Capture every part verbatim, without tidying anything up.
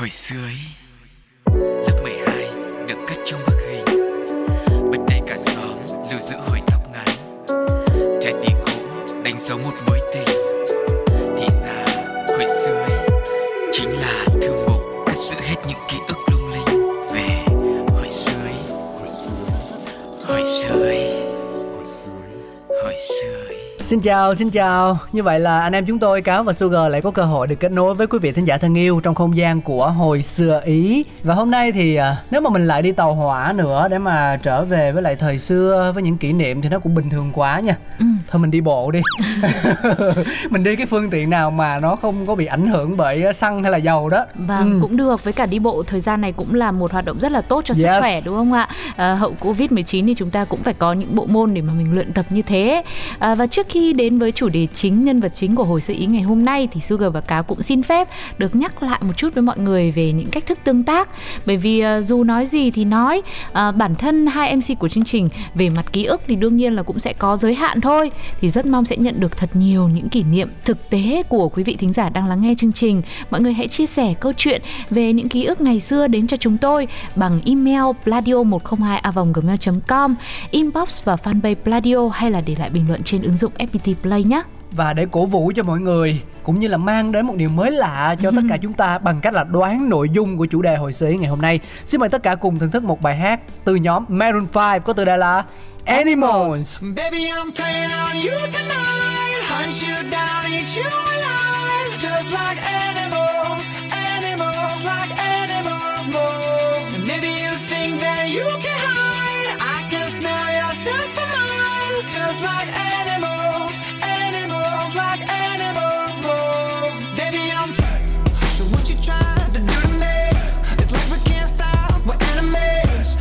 Hồi xưa ấy, lớp mười hai được cất trong bức hình, bên đây cả xóm lưu giữ hồi tóc ngắn, trái tim cũ đánh dấu một mối tình. Thì ra hồi xưa ấy chính là thư mục cất giữ hết những ký ức lung linh về hồi xưa ấy. Hồi xưa ấy. Hồi xưa ấy. Xin chào, xin chào. Như vậy là anh em chúng tôi Cáo và Sugar lại có cơ hội được kết nối với quý vị thính giả thân yêu trong không gian của Hồi Xưa Ý. Và hôm nay thì nếu mà mình lại đi tàu hỏa nữa để mà trở về với lại thời xưa, với những kỷ niệm thì nó cũng bình thường quá nha. Ừ. Thôi mình đi bộ đi. Mình đi cái phương tiện nào mà nó không có bị ảnh hưởng bởi xăng hay là dầu đó. Vâng, ừ. cũng được. Với cả đi bộ thời gian này cũng là một hoạt động rất là tốt cho yes. sức khỏe, đúng không ạ? À, hậu covid mười chín thì chúng ta cũng phải có những bộ môn để mà mình luyện tập như thế. À, và trước khi Khi đến với chủ đề chính, nhân vật chính của Hồi Xưa Ý ngày hôm nay thì Sugar và Cáo cũng xin phép được nhắc lại một chút với mọi người về những cách thức tương tác. Bởi vì uh, dù nói gì thì nói, uh, bản thân hai em xê của chương trình về mặt ký ức thì đương nhiên là cũng sẽ có giới hạn thôi. Thì rất mong sẽ nhận được thật nhiều những kỷ niệm thực tế của quý vị thính giả đang lắng nghe chương trình. Mọi người hãy chia sẻ câu chuyện về những ký ức ngày xưa đến cho chúng tôi bằng email pladio một không hai a vòng gmail chấm com, inbox và fanpage Pladio, hay là để lại bình luận trên ứng dụng ép pê tê Play nhé. Và để cổ vũ cho mọi người cũng như là mang đến một điều mới lạ cho tất cả chúng ta bằng cách là đoán nội dung của chủ đề Hồi Xưa Ý ngày hôm nay, xin mời tất cả cùng thưởng thức một bài hát từ nhóm Maroon năm có tựa đề là Animals. Baby, I'm playing on you tonight, hunt you down, eat you alive, just like animals, animals, like animals, moles. And maybe you think that you can hide, I can smell yourself for miles, just like animals, animals, like animals, moles. Baby, I'm so what you try to do to me, it's like we can't stop, we're enemies.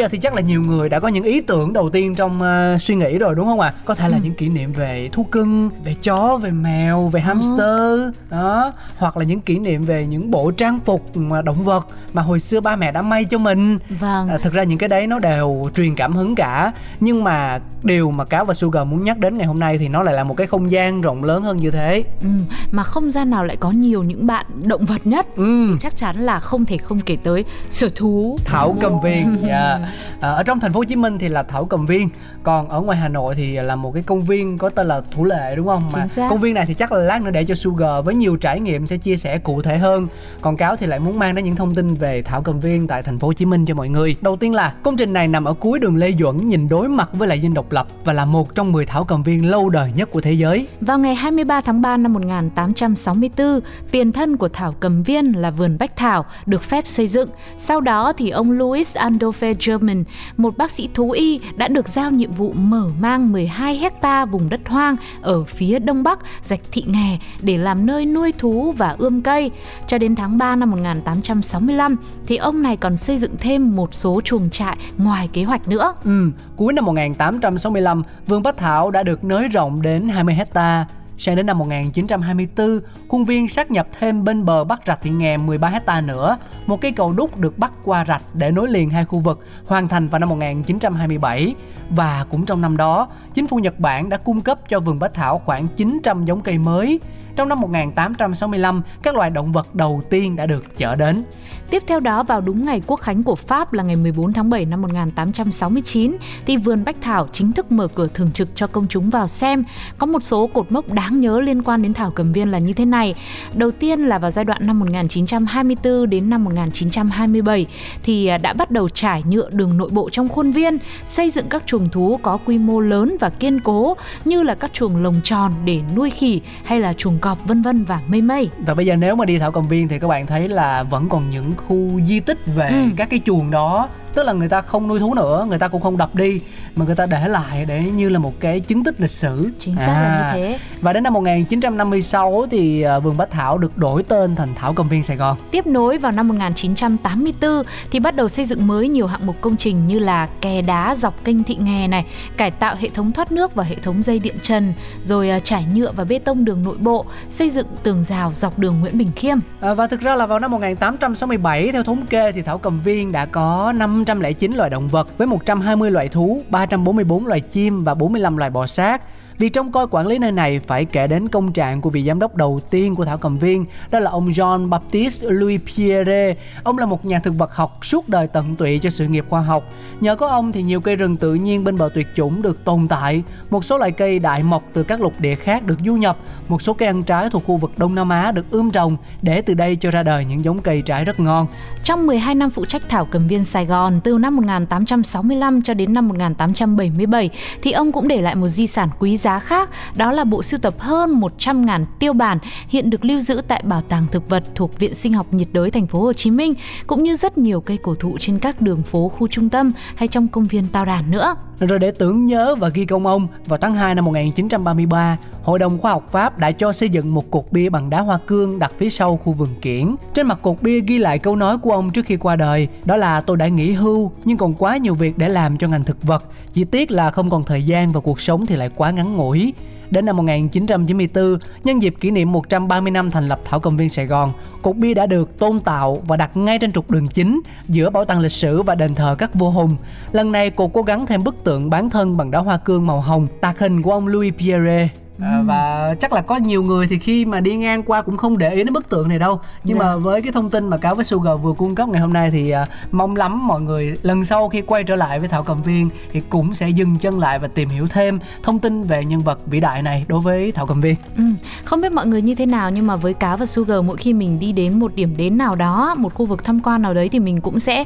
giờ thì chắc là nhiều người đã có những ý tưởng đầu tiên trong uh, suy nghĩ rồi đúng không ạ? À? Có thể là ừ. những kỷ niệm về thú cưng, về chó, về mèo, về hamster ừ. đó, hoặc là những kỷ niệm về những bộ trang phục động vật mà hồi xưa ba mẹ đã may cho mình. Vâng. À, thực ra những cái đấy nó đều truyền cảm hứng cả, nhưng mà điều mà Cáo và Sugar muốn nhắc đến ngày hôm nay thì nó lại là một cái không gian rộng lớn hơn như thế. Ừ, mà không gian nào lại có nhiều những bạn động vật nhất? Ừ. Chắc chắn là không thể không kể tới sở thú Thảo Cầm Viên. yeah. à, ở trong thành phố Hồ Chí Minh thì là Thảo Cầm Viên, còn ở ngoài Hà Nội thì là một cái công viên có tên là Thủ Lệ đúng không? Mà công viên này thì chắc là lát nữa để cho Sugar với nhiều trải nghiệm sẽ chia sẻ cụ thể hơn. Còn Cáo thì lại muốn mang đến những thông tin về Thảo Cầm Viên tại thành phố Hồ Chí Minh cho mọi người. Đầu tiên là công trình này nằm ở cuối đường Lê Duẩn, nhìn đối mặt với lại Dinh Độc Lập và là một trong mười thảo cầm viên lâu đời nhất của thế giới. Vào ngày hai mươi ba tháng ba năm một nghìn tám trăm sáu mươi tư, tiền thân của Thảo Cầm Viên là vườn bách thảo được phép xây dựng. Sau đó thì ông Louis Andorfer German, một bác sĩ thú y, đã được giao nhiệm vụ mở mang mười hai héc ta vùng đất hoang ở phía đông bắc rạch Thị Nghè để làm nơi nuôi thú và ươm cây. Cho đến tháng ba năm một nghìn tám trăm sáu mươi lăm thì ông này còn xây dựng thêm một số chuồng trại ngoài kế hoạch nữa. Ừ, cuối năm một nghìn tám trăm sáu mươi lăm, vườn bách thảo đã được nới rộng đến hai mươi héc ta. Sang đến năm một nghìn chín trăm hai mươi tư, khuôn viên sát nhập thêm bên bờ bắc rạch Thị Nghè mười ba héc ta nữa. Một cây cầu đúc được bắc qua rạch để nối liền hai khu vực, hoàn thành vào năm một nghìn chín trăm hai mươi bảy. Và cũng trong năm đó, chính phủ Nhật Bản đã cung cấp cho vườn bách thảo khoảng chín trăm giống cây mới. Trong năm một nghìn tám trăm sáu mươi lăm, các loài động vật đầu tiên đã được chở đến. Tiếp theo đó, vào đúng ngày quốc khánh của Pháp là ngày mười bốn tháng bảy năm một nghìn tám trăm sáu mươi chín, thì vườn bách thảo chính thức mở cửa thường trực cho công chúng vào xem. Có một số cột mốc đáng nhớ liên quan đến Thảo Cầm Viên là như thế này. Đầu tiên là vào giai đoạn năm một nghìn chín trăm hai mươi tư đến năm một nghìn chín trăm hai mươi bảy thì đã bắt đầu trải nhựa đường nội bộ trong khuôn viên, xây dựng các chuồng thú có quy mô lớn và kiên cố như là các chuồng lồng tròn để nuôi khỉ hay là chuồng cọp vân vân và mây mây. Và bây giờ nếu mà đi Thảo Cầm Viên thì các bạn thấy là vẫn còn những khu di tích về ừ. các cái chuồng đó, tức là người ta không nuôi thú nữa, người ta cũng không đập đi mà người ta để lại để như là một cái chứng tích lịch sử. Chính xác à. là như thế. Và đến năm một nghìn chín trăm năm mươi sáu thì vườn bách thảo được đổi tên thành Thảo Cầm Viên Sài Gòn. Tiếp nối vào năm một nghìn chín trăm tám mươi tư thì bắt đầu xây dựng mới nhiều hạng mục công trình như là kè đá dọc kênh Thị Nghè này, cải tạo hệ thống thoát nước và hệ thống dây điện trần, rồi trải nhựa và bê tông đường nội bộ, xây dựng tường rào dọc đường Nguyễn Bình Khiêm. À, và thực ra là vào năm một nghìn tám trăm sáu mươi bảy, theo thống kê thì Thảo Cầm Viên đã có năm trăm lẻ chín loài động vật với một trăm hai mươi loài thú, ba trăm bốn mươi tư loài chim và bốn mươi lăm loài bò sát. Việc trông coi quản lý nơi này phải kể đến công trạng của vị giám đốc đầu tiên của Thảo Cầm Viên, đó là ông Jean-Baptiste Louis-Pierre. Ông là một nhà thực vật học suốt đời tận tụy cho sự nghiệp khoa học. Nhờ có ông thì nhiều cây rừng tự nhiên bên bờ tuyệt chủng được tồn tại, một số loại cây đại mọc từ các lục địa khác được du nhập, một số cây ăn trái thuộc khu vực Đông Nam Á được ươm trồng để từ đây cho ra đời những giống cây trái rất ngon. Trong mười hai năm phụ trách Thảo Cầm Viên Sài Gòn, từ năm một nghìn tám trăm sáu mươi lăm cho đến năm một nghìn tám trăm bảy mươi bảy, thì ông cũng để lại một di sản quý giá khác, đó là bộ sưu tập hơn một trăm nghìn tiêu bản hiện được lưu giữ tại Bảo tàng Thực vật thuộc Viện Sinh học Nhiệt đới Thành phố Hồ Chí Minh, cũng như rất nhiều cây cổ thụ trên các đường phố khu trung tâm hay trong công viên Tao Đàn nữa. Rồi để tưởng nhớ và ghi công ông, vào tháng hai năm một nghìn chín trăm ba mươi ba, Hội đồng Khoa học Pháp đã cho xây dựng một cột bia bằng đá hoa cương đặt phía sau khu vườn kiểng. Trên mặt cột bia ghi lại câu nói của ông trước khi qua đời, đó là tôi đã nghỉ hưu nhưng còn quá nhiều việc để làm cho ngành thực vật, chỉ tiếc là không còn thời gian và cuộc sống thì lại quá ngắn ngủi. Đến năm một nghìn chín trăm chín mươi tư, nhân dịp kỷ niệm một trăm ba mươi năm thành lập Thảo Cầm Viên Sài Gòn, cột bia đã được tôn tạo và đặt ngay trên trục đường chính giữa Bảo tàng Lịch sử và đền thờ các vua hùng. Lần này cột cố gắng thêm bức tượng bán thân bằng đá hoa cương màu hồng, tạc hình của ông Louis Pierre. À, và chắc là có nhiều người thì khi mà đi ngang qua cũng không để ý đến bức tượng này đâu. Nhưng Được. mà với cái thông tin mà Cáo với Sugar vừa cung cấp ngày hôm nay thì uh, mong lắm mọi người lần sau khi quay trở lại với Thảo Cầm Viên thì cũng sẽ dừng chân lại và tìm hiểu thêm thông tin về nhân vật vĩ đại này đối với Thảo Cầm Viên. ừ. Không biết mọi người như thế nào, nhưng mà với Cáo và Sugar, mỗi khi mình đi đến một điểm đến nào đó, một khu vực tham quan nào đấy, thì mình cũng sẽ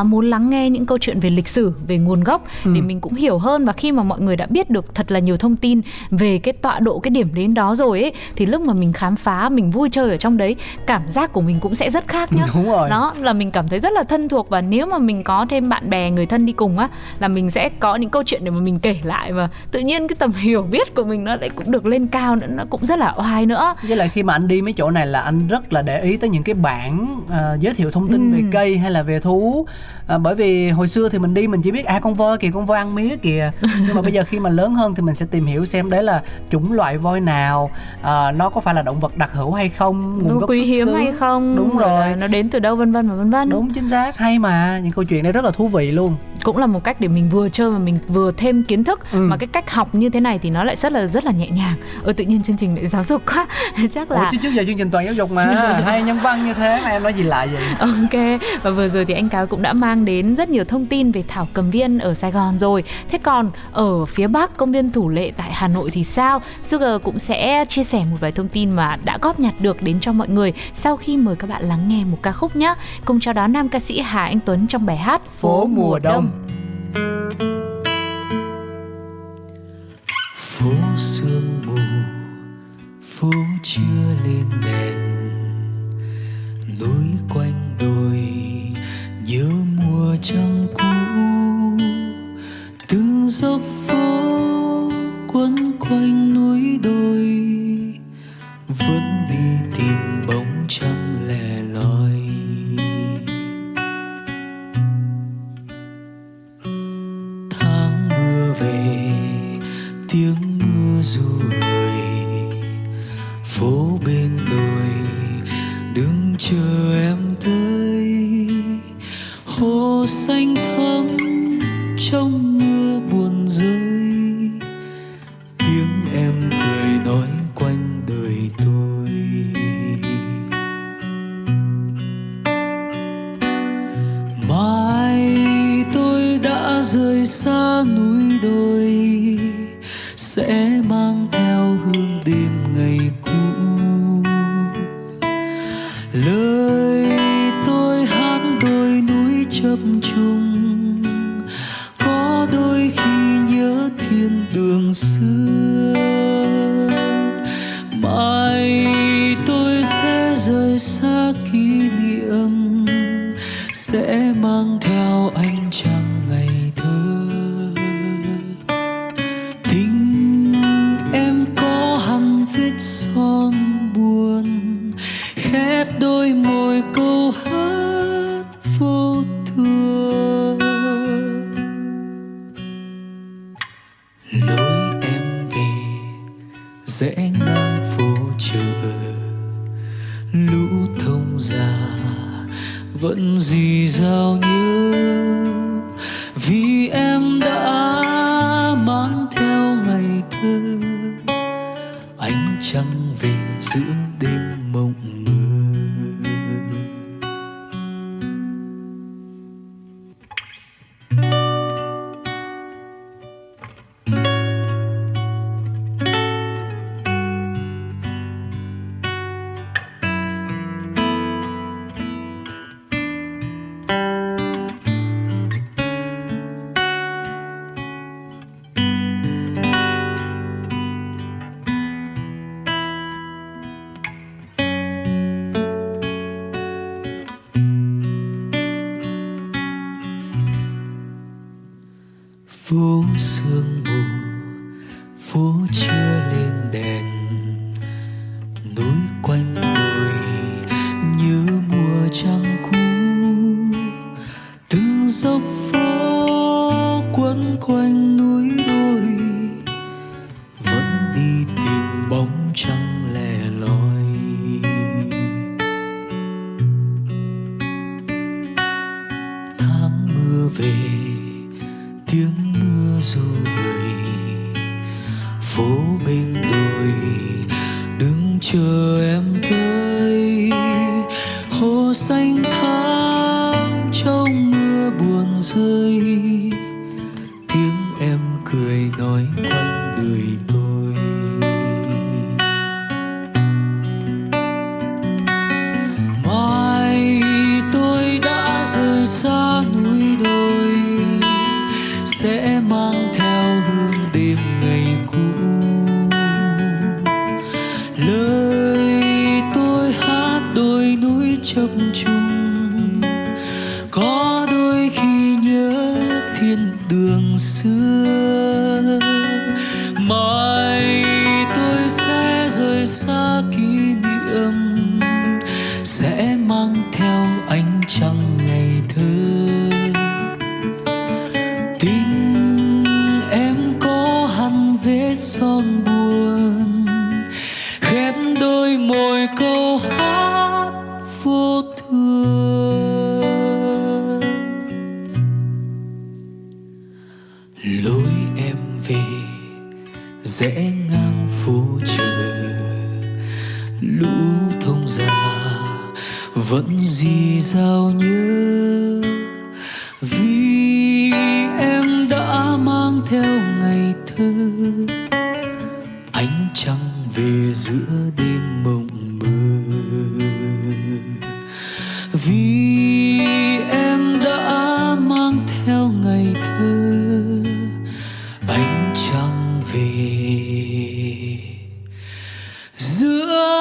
uh, muốn lắng nghe những câu chuyện về lịch sử, về nguồn gốc, ừ. để mình cũng hiểu hơn. Và khi mà mọi người đã biết được thật là nhiều thông tin về cái tọa độ, cái điểm đến đến đó rồi ấy, thì lúc mà mình khám phá, mình vui chơi ở trong đấy, cảm giác của mình cũng sẽ rất khác nhá. Đúng rồi. Đó là mình cảm thấy rất là thân thuộc, và nếu mà mình có thêm bạn bè, người thân đi cùng á, là mình sẽ có những câu chuyện để mà mình kể lại, và tự nhiên cái tầm hiểu biết của mình nó lại cũng được lên cao nữa, nó cũng rất là oai nữa. Với lại khi mà anh đi mấy chỗ này là anh rất là để ý tới những cái bảng uh, giới thiệu thông tin ừ. về cây hay là về thú. À, bởi vì hồi xưa thì mình đi mình chỉ biết à con voi kìa, con voi ăn mía kìa. Nhưng mà bây giờ khi mà lớn hơn thì mình sẽ tìm hiểu xem đấy là chủng loại voi nào, à, nó có phải là động vật đặc hữu hay không, nguồn gốc quý hiếm xứ. hay không, đúng rồi, nó đến từ đâu, vân vân và vân vân. Đúng, chính xác, hay mà, những câu chuyện đấy rất là thú vị luôn. Cũng là một cách để mình vừa chơi và mình vừa thêm kiến thức. Ừ. Mà cái cách học như thế này thì nó lại rất là rất là nhẹ nhàng. Ôi tự nhiên chương trình lại giáo dục quá. Chắc là Ủa, chứ trước giờ chương trình toàn giáo dục mà. Hay nhân văn như thế mà em nói gì lạ vậy. Ok, và vừa rồi thì anh Cáo cũng đã mang đến rất nhiều thông tin về Thảo Cầm Viên ở Sài Gòn rồi. Thế còn ở phía Bắc, công viên Thủ Lệ tại Hà Nội thì sao? Sugar cũng sẽ chia sẻ một vài thông tin mà đã góp nhặt được đến cho mọi người sau khi mời các bạn lắng nghe một ca khúc nhé. Cùng chào đón nam ca sĩ Hà Anh Tuấn trong bài hát Phố Mùa Đông. Phố sương mù, phố chưa lên đèn, núi quanh đồi nhớ mùa trăng cũ, từng dốc phố quấn quanh núi đồi vẫn đi tìm bóng trăng lẻ loi. Tiếng mưa ru người phố bên đồi, đứng chờ em tới. Hồ xanh thắm trong mưa buồn rơi, tiếng em cười nói quanh đời tôi. Mai tôi đã rời xa núi đồi, sẽ mang theo hương đêm ngày cũ. Lời tôi hát đôi núi chập trùng, có đôi khi nhớ thiên đường xưa. Mai tôi sẽ rời xa kỷ niệm, sẽ mang theo ánh trăng ngày thơ. Son buồn khép đôi môi câu hát vô thường. Lối em về rẽ ngang phố chợ, lũ thông già vẫn rì rào nhớ, vì em đã mang theo ngày thơ. Ánh trăng về giữa đêm mộng mơ. Phố sương mù, phố chưa lên đèn, núi quanh đồi nhớ mùa trăng cũ, từng dốc phố quấn quanh núi đồi vẫn đi tìm bóng trăng lẻ loi. Tháng mưa về, tiếng du người phố bên đồi, đứng chờ em tới. Hồ xanh thắm trong mưa buồn rơi, tiếng em cười nói quanh đời tôi. Mai tôi đã rời xa núi đồi, sẽ mang theo hương đêm ngày cũ. xưa. Mai tôi sẽ rời xa kỷ niệm, sẽ mang theo ánh trăng ngày thơ. Tin em có hằn vết son buồn, khép đôi môi câu hát vô thương. Lối em về rẽ ngang phố chợ, lũ thông già vẫn rì rào nhớ, vì em đã mang theo ngày thơ. Ánh trăng về giữa đêm mộng mơ, vì em đã mang theo ngày thơ. Ánh trăng về giữa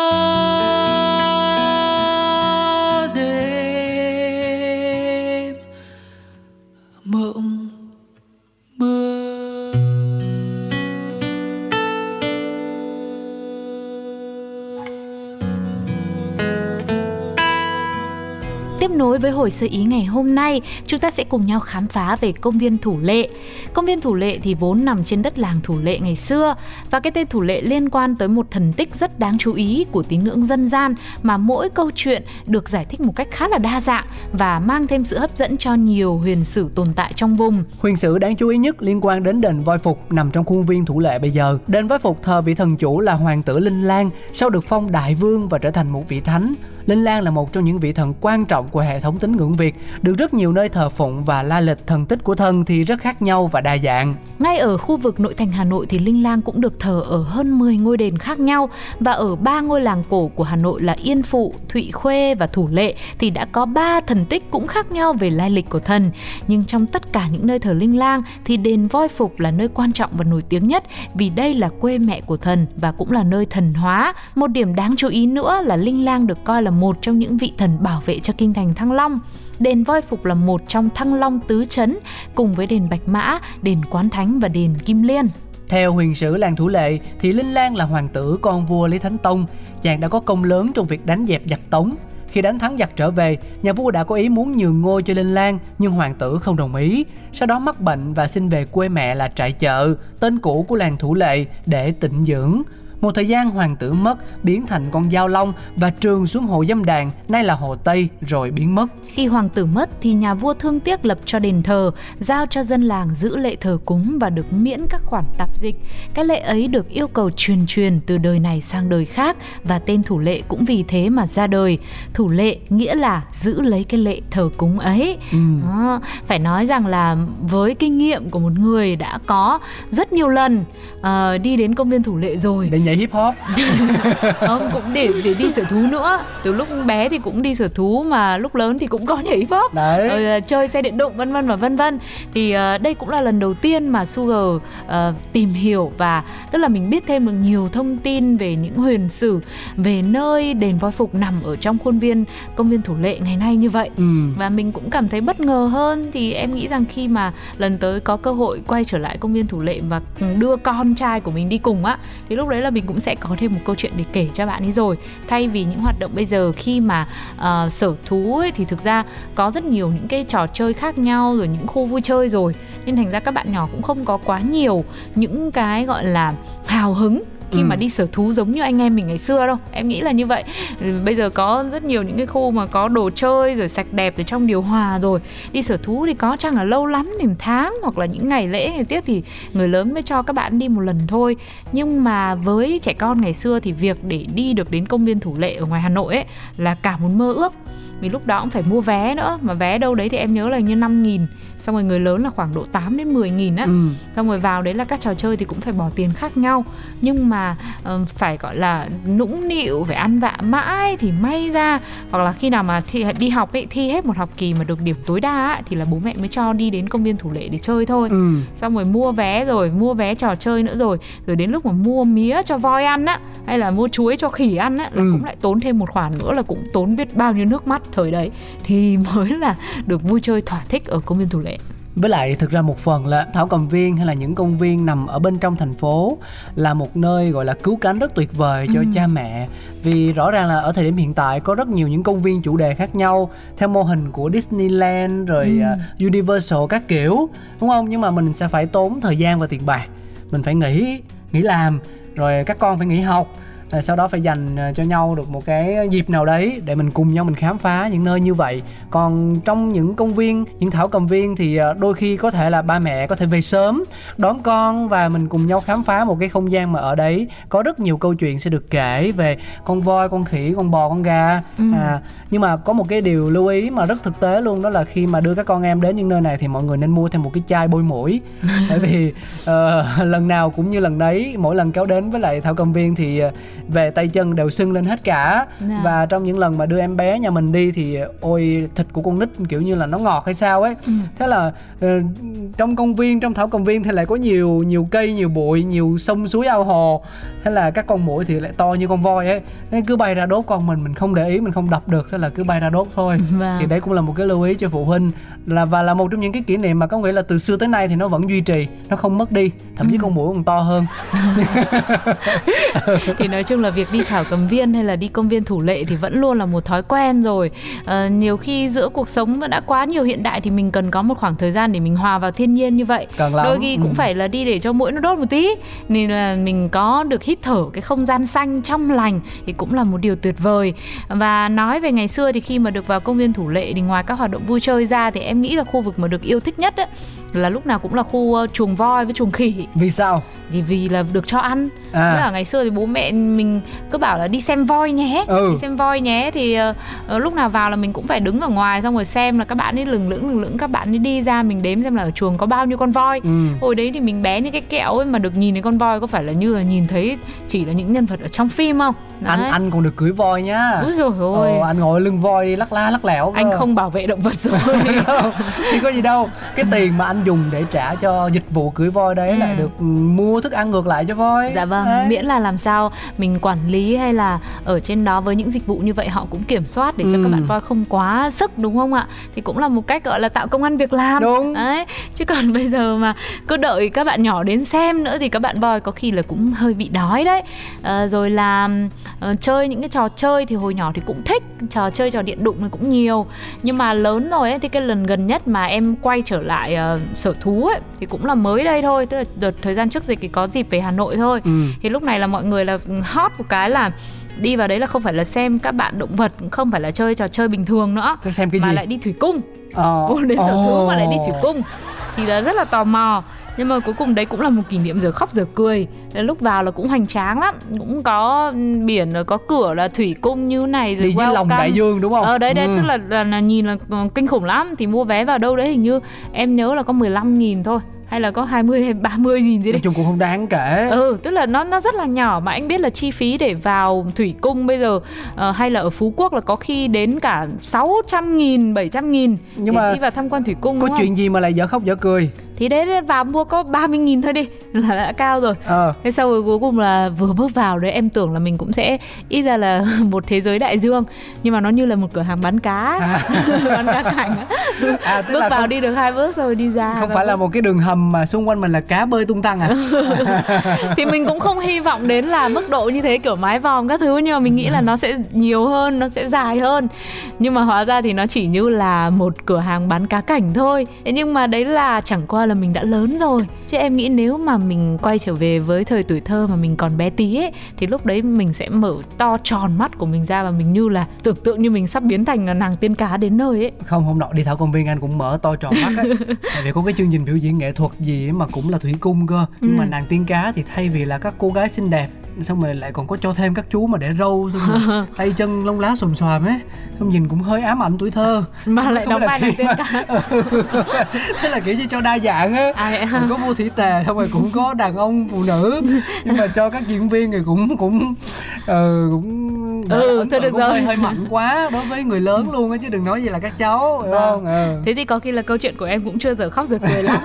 nối với Hồi Xưa Ý ngày hôm nay, chúng ta sẽ cùng nhau khám phá về công viên Thủ Lệ. Công viên Thủ Lệ thì vốn nằm trên đất làng Thủ Lệ ngày xưa, và cái tên Thủ Lệ liên quan tới một thần tích rất đáng chú ý của tín ngưỡng dân gian mà mỗi câu chuyện được giải thích một cách khá là đa dạng và mang thêm sự hấp dẫn cho nhiều huyền sử tồn tại trong vùng. Huyền sử đáng chú ý nhất liên quan đến đền Voi Phục nằm trong khuôn viên Thủ Lệ bây giờ. Đền Voi Phục thờ vị thần chủ là hoàng tử Linh Lan, sau được phong đại vương và trở thành một vị thánh. Linh Lan là một trong những vị thần quan trọng của hệ thống tín ngưỡng Việt, được rất nhiều nơi thờ phụng, và lai lịch thần tích của thần thì rất khác nhau và đa dạng. Ngay ở khu vực nội thành Hà Nội thì Linh Lang cũng được thờ ở hơn mười ngôi đền khác nhau, và ở ba ngôi làng cổ của Hà Nội là Yên Phụ, Thụy Khuê và Thủ Lệ thì đã có ba thần tích cũng khác nhau về lai lịch của thần. Nhưng trong tất cả những nơi thờ Linh Lang thì đền Voi Phục là nơi quan trọng và nổi tiếng nhất, vì đây là quê mẹ của thần và cũng là nơi thần hóa. Một điểm đáng chú ý nữa là Linh Lang được coi là một trong những vị thần bảo vệ cho kinh thành Thăng Long. Đền Voi Phục là một trong Thăng Long tứ trấn cùng với đền Bạch Mã, đền Quán Thánh và đền Kim Liên. Theo huyền sử làng Thủ Lệ thì Linh Lan là hoàng tử con vua Lý Thánh Tông. Chàng đã có công lớn trong việc đánh dẹp giặc Tống. Khi đánh thắng giặc trở về, nhà vua đã có ý muốn nhường ngôi cho Linh Lan, nhưng hoàng tử không đồng ý. Sau đó mắc bệnh và xin về quê mẹ là Trại Chợ, tên cũ của làng Thủ Lệ, để tịnh dưỡng. Một thời gian hoàng tử mất, biến thành con dao long và trường xuống hồ Dâm Đàn, nay là hồ Tây, rồi biến mất. Khi hoàng tử mất thì nhà vua thương tiếc lập cho đền thờ, giao cho dân làng giữ lệ thờ cúng và được miễn các khoản tạp dịch. Cái lệ ấy được yêu cầu truyền truyền từ đời này sang đời khác, và tên Thủ Lệ cũng vì thế mà ra đời. Thủ Lệ nghĩa là giữ lấy cái lệ thờ cúng ấy. Ừ. À, phải nói rằng là với kinh nghiệm của một người đã có rất nhiều lần à, đi đến công viên Thủ Lệ rồi. Để hip hop không, cũng để để đi sở thú nữa. Từ lúc bé thì cũng đi sở thú, mà lúc lớn thì cũng có nhảy hip hop, rồi chơi xe điện động vân vân và vân vân. Thì uh, đây cũng là lần đầu tiên mà Sugar uh, tìm hiểu, và tức là mình biết thêm được nhiều thông tin về những huyền sử về nơi đền Voi Phục nằm ở trong khuôn viên công viên Thủ Lệ ngày nay như vậy. Ừ. Và mình cũng cảm thấy bất ngờ hơn. Thì em nghĩ rằng khi mà lần tới có cơ hội quay trở lại công viên Thủ Lệ và đưa con trai của mình đi cùng á, thì lúc đấy là mình mình cũng sẽ có thêm một câu chuyện để kể cho bạn ấy rồi. Thay vì những hoạt động bây giờ khi mà uh, sở thú ấy, thì thực ra có rất nhiều những cái trò chơi khác nhau, rồi những khu vui chơi rồi, nên thành ra các bạn nhỏ cũng không có quá nhiều những cái gọi là hào hứng khi ừ. mà đi sở thú giống như anh em mình ngày xưa đâu. Em nghĩ là như vậy. Bây giờ có rất nhiều những cái khu mà có đồ chơi rồi, sạch đẹp rồi, trong điều hòa rồi. Đi sở thú thì có chăng là lâu lắm thì tháng, hoặc là những ngày lễ ngày Tết thì người lớn mới cho các bạn đi một lần thôi. Nhưng mà với trẻ con ngày xưa thì việc để đi được đến công viên Thủ Lệ ở ngoài Hà Nội ấy là cả một mơ ước. Vì lúc đó cũng phải mua vé nữa, mà vé đâu đấy thì em nhớ là như năm nghìn, xong rồi người lớn là khoảng độ tám đến mười nghìn á. Ừ. Xong rồi vào đấy là các trò chơi thì cũng phải bỏ tiền khác nhau, nhưng mà uh, phải gọi là nũng nịu, phải ăn vạ mãi thì may ra. Hoặc là khi nào mà thi, đi học ấy, thi hết một học kỳ mà được điểm tối đa á, thì là bố mẹ mới cho đi đến công viên Thủ Lệ để chơi thôi. Ừ. Xong rồi mua vé rồi, mua vé trò chơi nữa rồi, rồi đến lúc mà mua mía cho voi ăn á, hay là mua chuối cho khỉ ăn á, là ừ. cũng lại tốn thêm một khoản nữa, là cũng tốn biết bao nhiêu nước mắt thời đấy, thì mới là được vui chơi thỏa thích ở công viên Thủ Lệ. Với lại thực ra một phần là Thảo Cầm Viên hay là những công viên nằm ở bên trong thành phố là một nơi gọi là cứu cánh rất tuyệt vời cho ừ. cha mẹ. Vì rõ ràng là ở thời điểm hiện tại có rất nhiều những công viên chủ đề khác nhau theo mô hình của Disneyland rồi ừ. Universal các kiểu, đúng không? Nhưng mà mình sẽ phải tốn thời gian và tiền bạc. Mình phải nghỉ, nghỉ làm, rồi các con phải nghỉ học, rồi sau đó phải dành cho nhau được một cái dịp nào đấy để mình cùng nhau mình khám phá những nơi như vậy. Còn trong những công viên, những Thảo Cầm Viên thì đôi khi có thể là ba mẹ có thể về sớm đón con và mình cùng nhau khám phá một cái không gian mà ở đấy có rất nhiều câu chuyện sẽ được kể về con voi, con khỉ, con bò, con gà. ừ. à, Nhưng mà có một cái điều lưu ý mà rất thực tế luôn, đó là khi mà đưa các con em đến những nơi này thì mọi người nên mua thêm một cái chai bôi mũi. Bởi vì uh, lần nào cũng như lần đấy, mỗi lần kéo đến với lại Thảo Cầm Viên thì về tay chân đều sưng lên hết cả. yeah. Và trong những lần mà đưa em bé nhà mình đi thì ôi, thịt của con nít kiểu như là nó ngọt hay sao ấy. ừ. Thế là trong công viên, trong Thảo Cầm Viên thì lại có nhiều nhiều cây, nhiều bụi, nhiều sông suối ao hồ. Thế là các con muỗi thì lại to như con voi ấy, nên cứ bay ra đốt con mình, mình không để ý, mình không đập được, thế là cứ bay ra đốt thôi. wow. Thì đấy cũng là một cái lưu ý cho phụ huynh, là và là một trong những cái kỷ niệm mà có nghĩa là từ xưa tới nay thì nó vẫn duy trì, nó không mất đi, thậm chí ừ. con muỗi còn to hơn. Thì nói chung là việc đi Thảo Cầm Viên hay là đi công viên Thủ Lệ thì vẫn luôn là một thói quen rồi. À, nhiều khi giữa cuộc sống đã quá nhiều hiện đại thì mình cần có một khoảng thời gian để mình hòa vào thiên nhiên như vậy. Đôi khi ừ. cũng phải là đi để cho muỗi nó đốt một tí, nên là mình có được hít thở cái không gian xanh trong lành thì cũng là một điều tuyệt vời. Và nói về ngày xưa thì khi mà được vào công viên Thủ Lệ thì ngoài các hoạt động vui chơi ra thì em nghĩ là khu vực mà được yêu thích nhất ấy, là lúc nào cũng là khu chuồng voi với chuồng khỉ. Vì sao? Thì vì là được cho ăn. à. Tức là ngày xưa thì bố mẹ mình cứ bảo là đi xem voi nhé, ừ. đi xem voi nhé, thì uh, lúc nào vào là mình cũng phải đứng ở ngoài, xong rồi xem là các bạn ấy lừng lững lừng lững các bạn ấy đi ra, mình đếm xem là ở chuồng có bao nhiêu con voi. ừ. Hồi đấy thì mình bé như cái kẹo ấy, mà được nhìn thấy con voi có phải là như là nhìn thấy chỉ là những nhân vật ở trong phim không? Đấy. Anh anh còn được cưới voi nhá. Úi dồi ôi. Ờ, anh ngồi lưng voi đi lắc la lắc lẻo. Anh không bảo vệ động vật rồi. Thì có gì đâu, cái tiền mà anh dùng để trả cho dịch vụ cưới voi đấy ừ. lại được mua thức ăn ngược lại cho voi. Dạ vâng, đấy. Miễn là làm sao mình quản lý hay là ở trên đó với những dịch vụ như vậy họ cũng kiểm soát để cho ừ. các bạn voi không quá sức, đúng không ạ? Thì cũng là một cách gọi là tạo công ăn việc làm. Đúng. Đấy. Chứ còn bây giờ mà cứ đợi các bạn nhỏ đến xem nữa thì các bạn voi có khi là cũng hơi bị đói đấy. À, rồi là chơi những cái trò chơi thì hồi nhỏ thì cũng thích trò chơi, trò điện đụng thì cũng nhiều, nhưng mà lớn rồi ấy, thì cái lần gần nhất mà em quay trở lại uh, sở thú ấy thì cũng là mới đây thôi, tức là đợt thời gian trước dịch thì có dịp về Hà Nội thôi. ừ. Thì lúc này là mọi người là hot một cái là đi vào đấy là không phải là xem các bạn động vật, không phải là chơi trò chơi bình thường nữa, xem cái mà gì? Lại đi thủy cung. ờ. Ô, đến sở oh. thú mà lại đi thủy cung thì là rất là tò mò. Nhưng mà cuối cùng đấy cũng là một kỷ niệm giờ khóc giờ cười. Lúc vào là cũng hoành tráng lắm, cũng có biển rồi, có cửa là thủy cung như này rồi, đi dưới lòng đại dương đúng không? Ờ đấy đấy, ừ. tức là, là, là nhìn là kinh khủng lắm. Thì mua vé vào đâu đấy hình như em nhớ là có mười lăm nghìn thôi, hay là có hai mươi hay ba mươi nghìn gì đấy. Nói chung cũng không đáng kể. Ừ, tức là nó nó rất là nhỏ, mà anh biết là chi phí để vào thủy cung bây giờ uh, hay là ở Phú Quốc là có khi đến cả sáu trăm nghìn, bảy trăm nghìn nhưng để mà đi vào tham quan thủy cung. Có đúng chuyện không? Gì mà lại dở khóc dở cười. Thì đấy vào mua có ba mươi nghìn thôi đi là đã cao rồi. ờ. Thế sau rồi cuối cùng là vừa bước vào đấy em tưởng là mình cũng sẽ ít ra là một thế giới đại dương, nhưng mà nó như là một cửa hàng bán cá. à. Bán cá cảnh á. à, Bước vào không, đi được hai bước rồi đi ra. Không phải bước. Là một cái đường hầm mà xung quanh mình là cá bơi tung tăng à? Thì mình cũng không hy vọng đến là mức độ như thế, kiểu mái vòm các thứ, nhưng mà mình nghĩ là nó sẽ nhiều hơn, nó sẽ dài hơn, nhưng mà hóa ra thì nó chỉ như là một cửa hàng bán cá cảnh thôi. Thế nhưng mà đấy là chẳng qua là mình đã lớn rồi, chứ em nghĩ nếu mà mình quay trở về với thời tuổi thơ mà mình còn bé tí ấy, thì lúc đấy mình sẽ mở to tròn mắt của mình ra và mình như là tưởng tượng như mình sắp biến thành nàng tiên cá đến nơi ấy. Không, hôm nọ đi Thảo Cầm Viên anh cũng mở to tròn mắt ấy. Tại vì có cái chương trình biểu diễn nghệ thuật gì mà cũng là thủy cung cơ, nhưng ừ. mà nàng tiên cá thì thay vì là các cô gái xinh đẹp, xong rồi lại còn có cho thêm các chú mà để râu, xong rồi tay chân lông lá xồm xoàm ấy, xong nhìn cũng hơi ám ảnh tuổi thơ. Mà lại đóng vai nàng tiên cá. Thế là kiểu như cho đa dạng á, à, có vua thủy tề, xong rồi cũng có đàn ông phụ nữ, nhưng mà cho các diễn viên thì cũng cũng ừ, cũng, ừ, ấn, được cũng rồi. Hơi, hơi mạnh quá đối với người lớn luôn á, chứ đừng nói gì là các cháu. Đúng không? Ừ. Thế thì có khi là câu chuyện của em cũng chưa giờ khóc giờ cười lắm.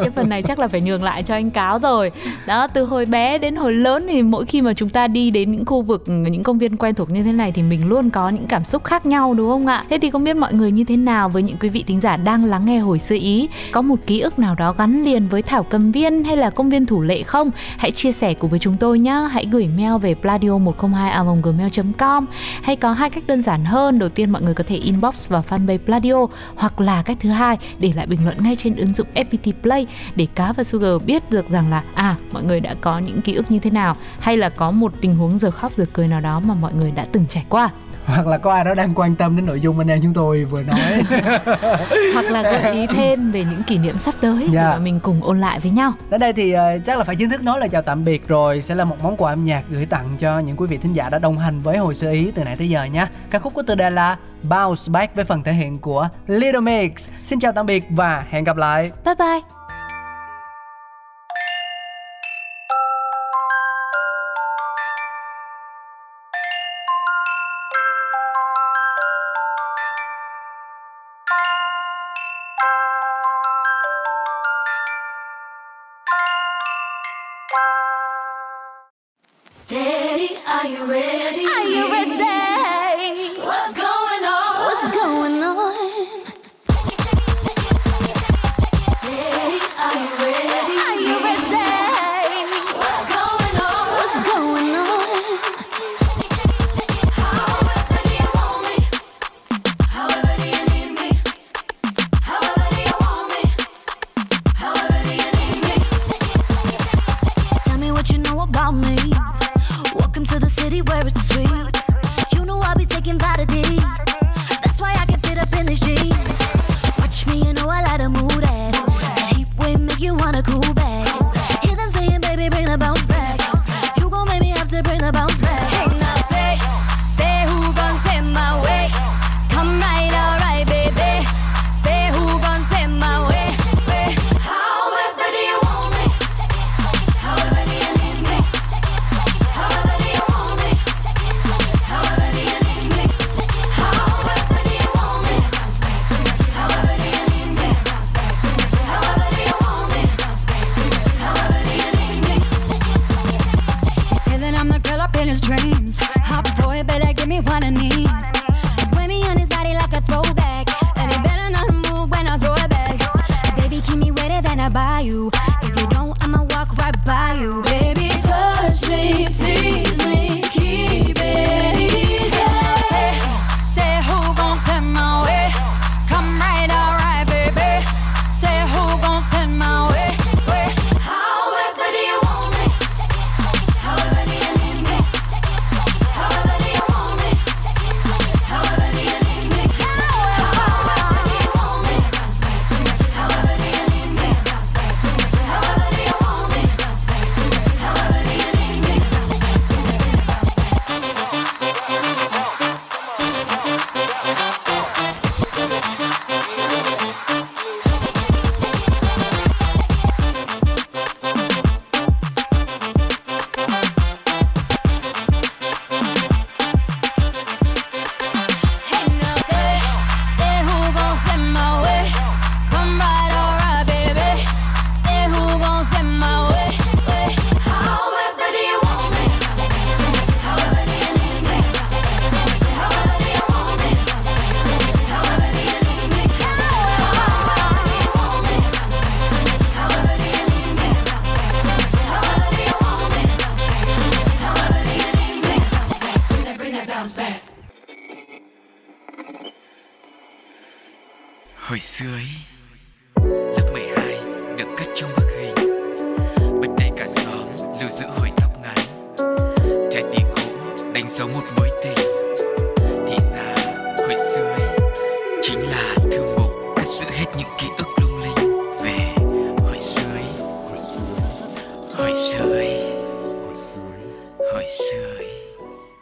Cái phần này chắc là phải nhường lại cho anh Cáo rồi. Đó, từ hồi bé đến hồi lớn thì thì mỗi khi mà chúng ta đi đến những khu vực, những công viên quen thuộc như thế này thì mình luôn có những cảm xúc khác nhau, đúng không ạ? Thế thì không biết mọi người như thế nào với những quý vị thính giả đang lắng nghe Hồi Xưa Ý, có một ký ức nào đó gắn liền với Thảo Cầm Viên hay là công viên Thủ Lệ không? Hãy chia sẻ cùng với chúng tôi nhé. Hãy gửi mail về pladio một không hai a còng gmail chấm com. Hay có hai cách đơn giản hơn. Đầu tiên mọi người có thể inbox vào fanpage Pladio, hoặc là cách thứ hai để lại bình luận ngay trên ứng dụng ép pê tê Play để Cá và Sugar biết được rằng là à, mọi người đã có những ký ức như thế nào, hay là có một tình huống giờ khóc giờ cười nào đó mà mọi người đã từng trải qua, hoặc là có ai đó đang quan tâm đến nội dung anh em chúng tôi vừa nói hoặc là gợi ý thêm về những kỷ niệm sắp tới để yeah. mình cùng ôn lại với nhau. Đến đây thì uh, chắc là phải chính thức nói là chào tạm biệt rồi. Sẽ là một món quà âm nhạc gửi tặng cho những quý vị thính giả đã đồng hành với Hồi Xưa Ý từ nãy tới giờ nhé. Ca khúc của tựa đề là Bounce Back với phần thể hiện của Little Mix. Xin chào tạm biệt và hẹn gặp lại. Bye bye. Are you ready? Are you ready? What's going on? What's going on? Ready? Are you ready? Are you ready? What's going on? What's going on? However do you want me? However do you need me? However do you want me? However do you need me? Tell me what you know about me. Welcome to the city where it's sweet. You know I'll be taking Pladio. That's why I can fit up in these jeans. Watch me, you know I like to move that. That heat wave make you wanna cool back. Hear them saying, baby, bring the bounce back. You gon' make me have to bring the bounce back. Hey, now say, say who gon' send my way. Come right, alright, baby. Say who gon' send my way. Dreams, hot boy, better give me what I need. Wear me on his body like a throwback, and he better not move when I throw it back. Baby, keep me wetter than I buy you. If you don't, I'ma walk right by you. Baby, touch me, tease me, keep it easy. Say, say who gon' send my way? Come right, alright, baby. Say who gon' send my way? Hồi xưa ấy, lớp mười hai được cất trong bức hình. Bật đầy cả xóm lưu giữ hồi tóc ngắn. Trái tim cũ đánh dấu một mối tình. Thì ra hồi xưa ấy chính là thư mục cất giữ hết những ký ức.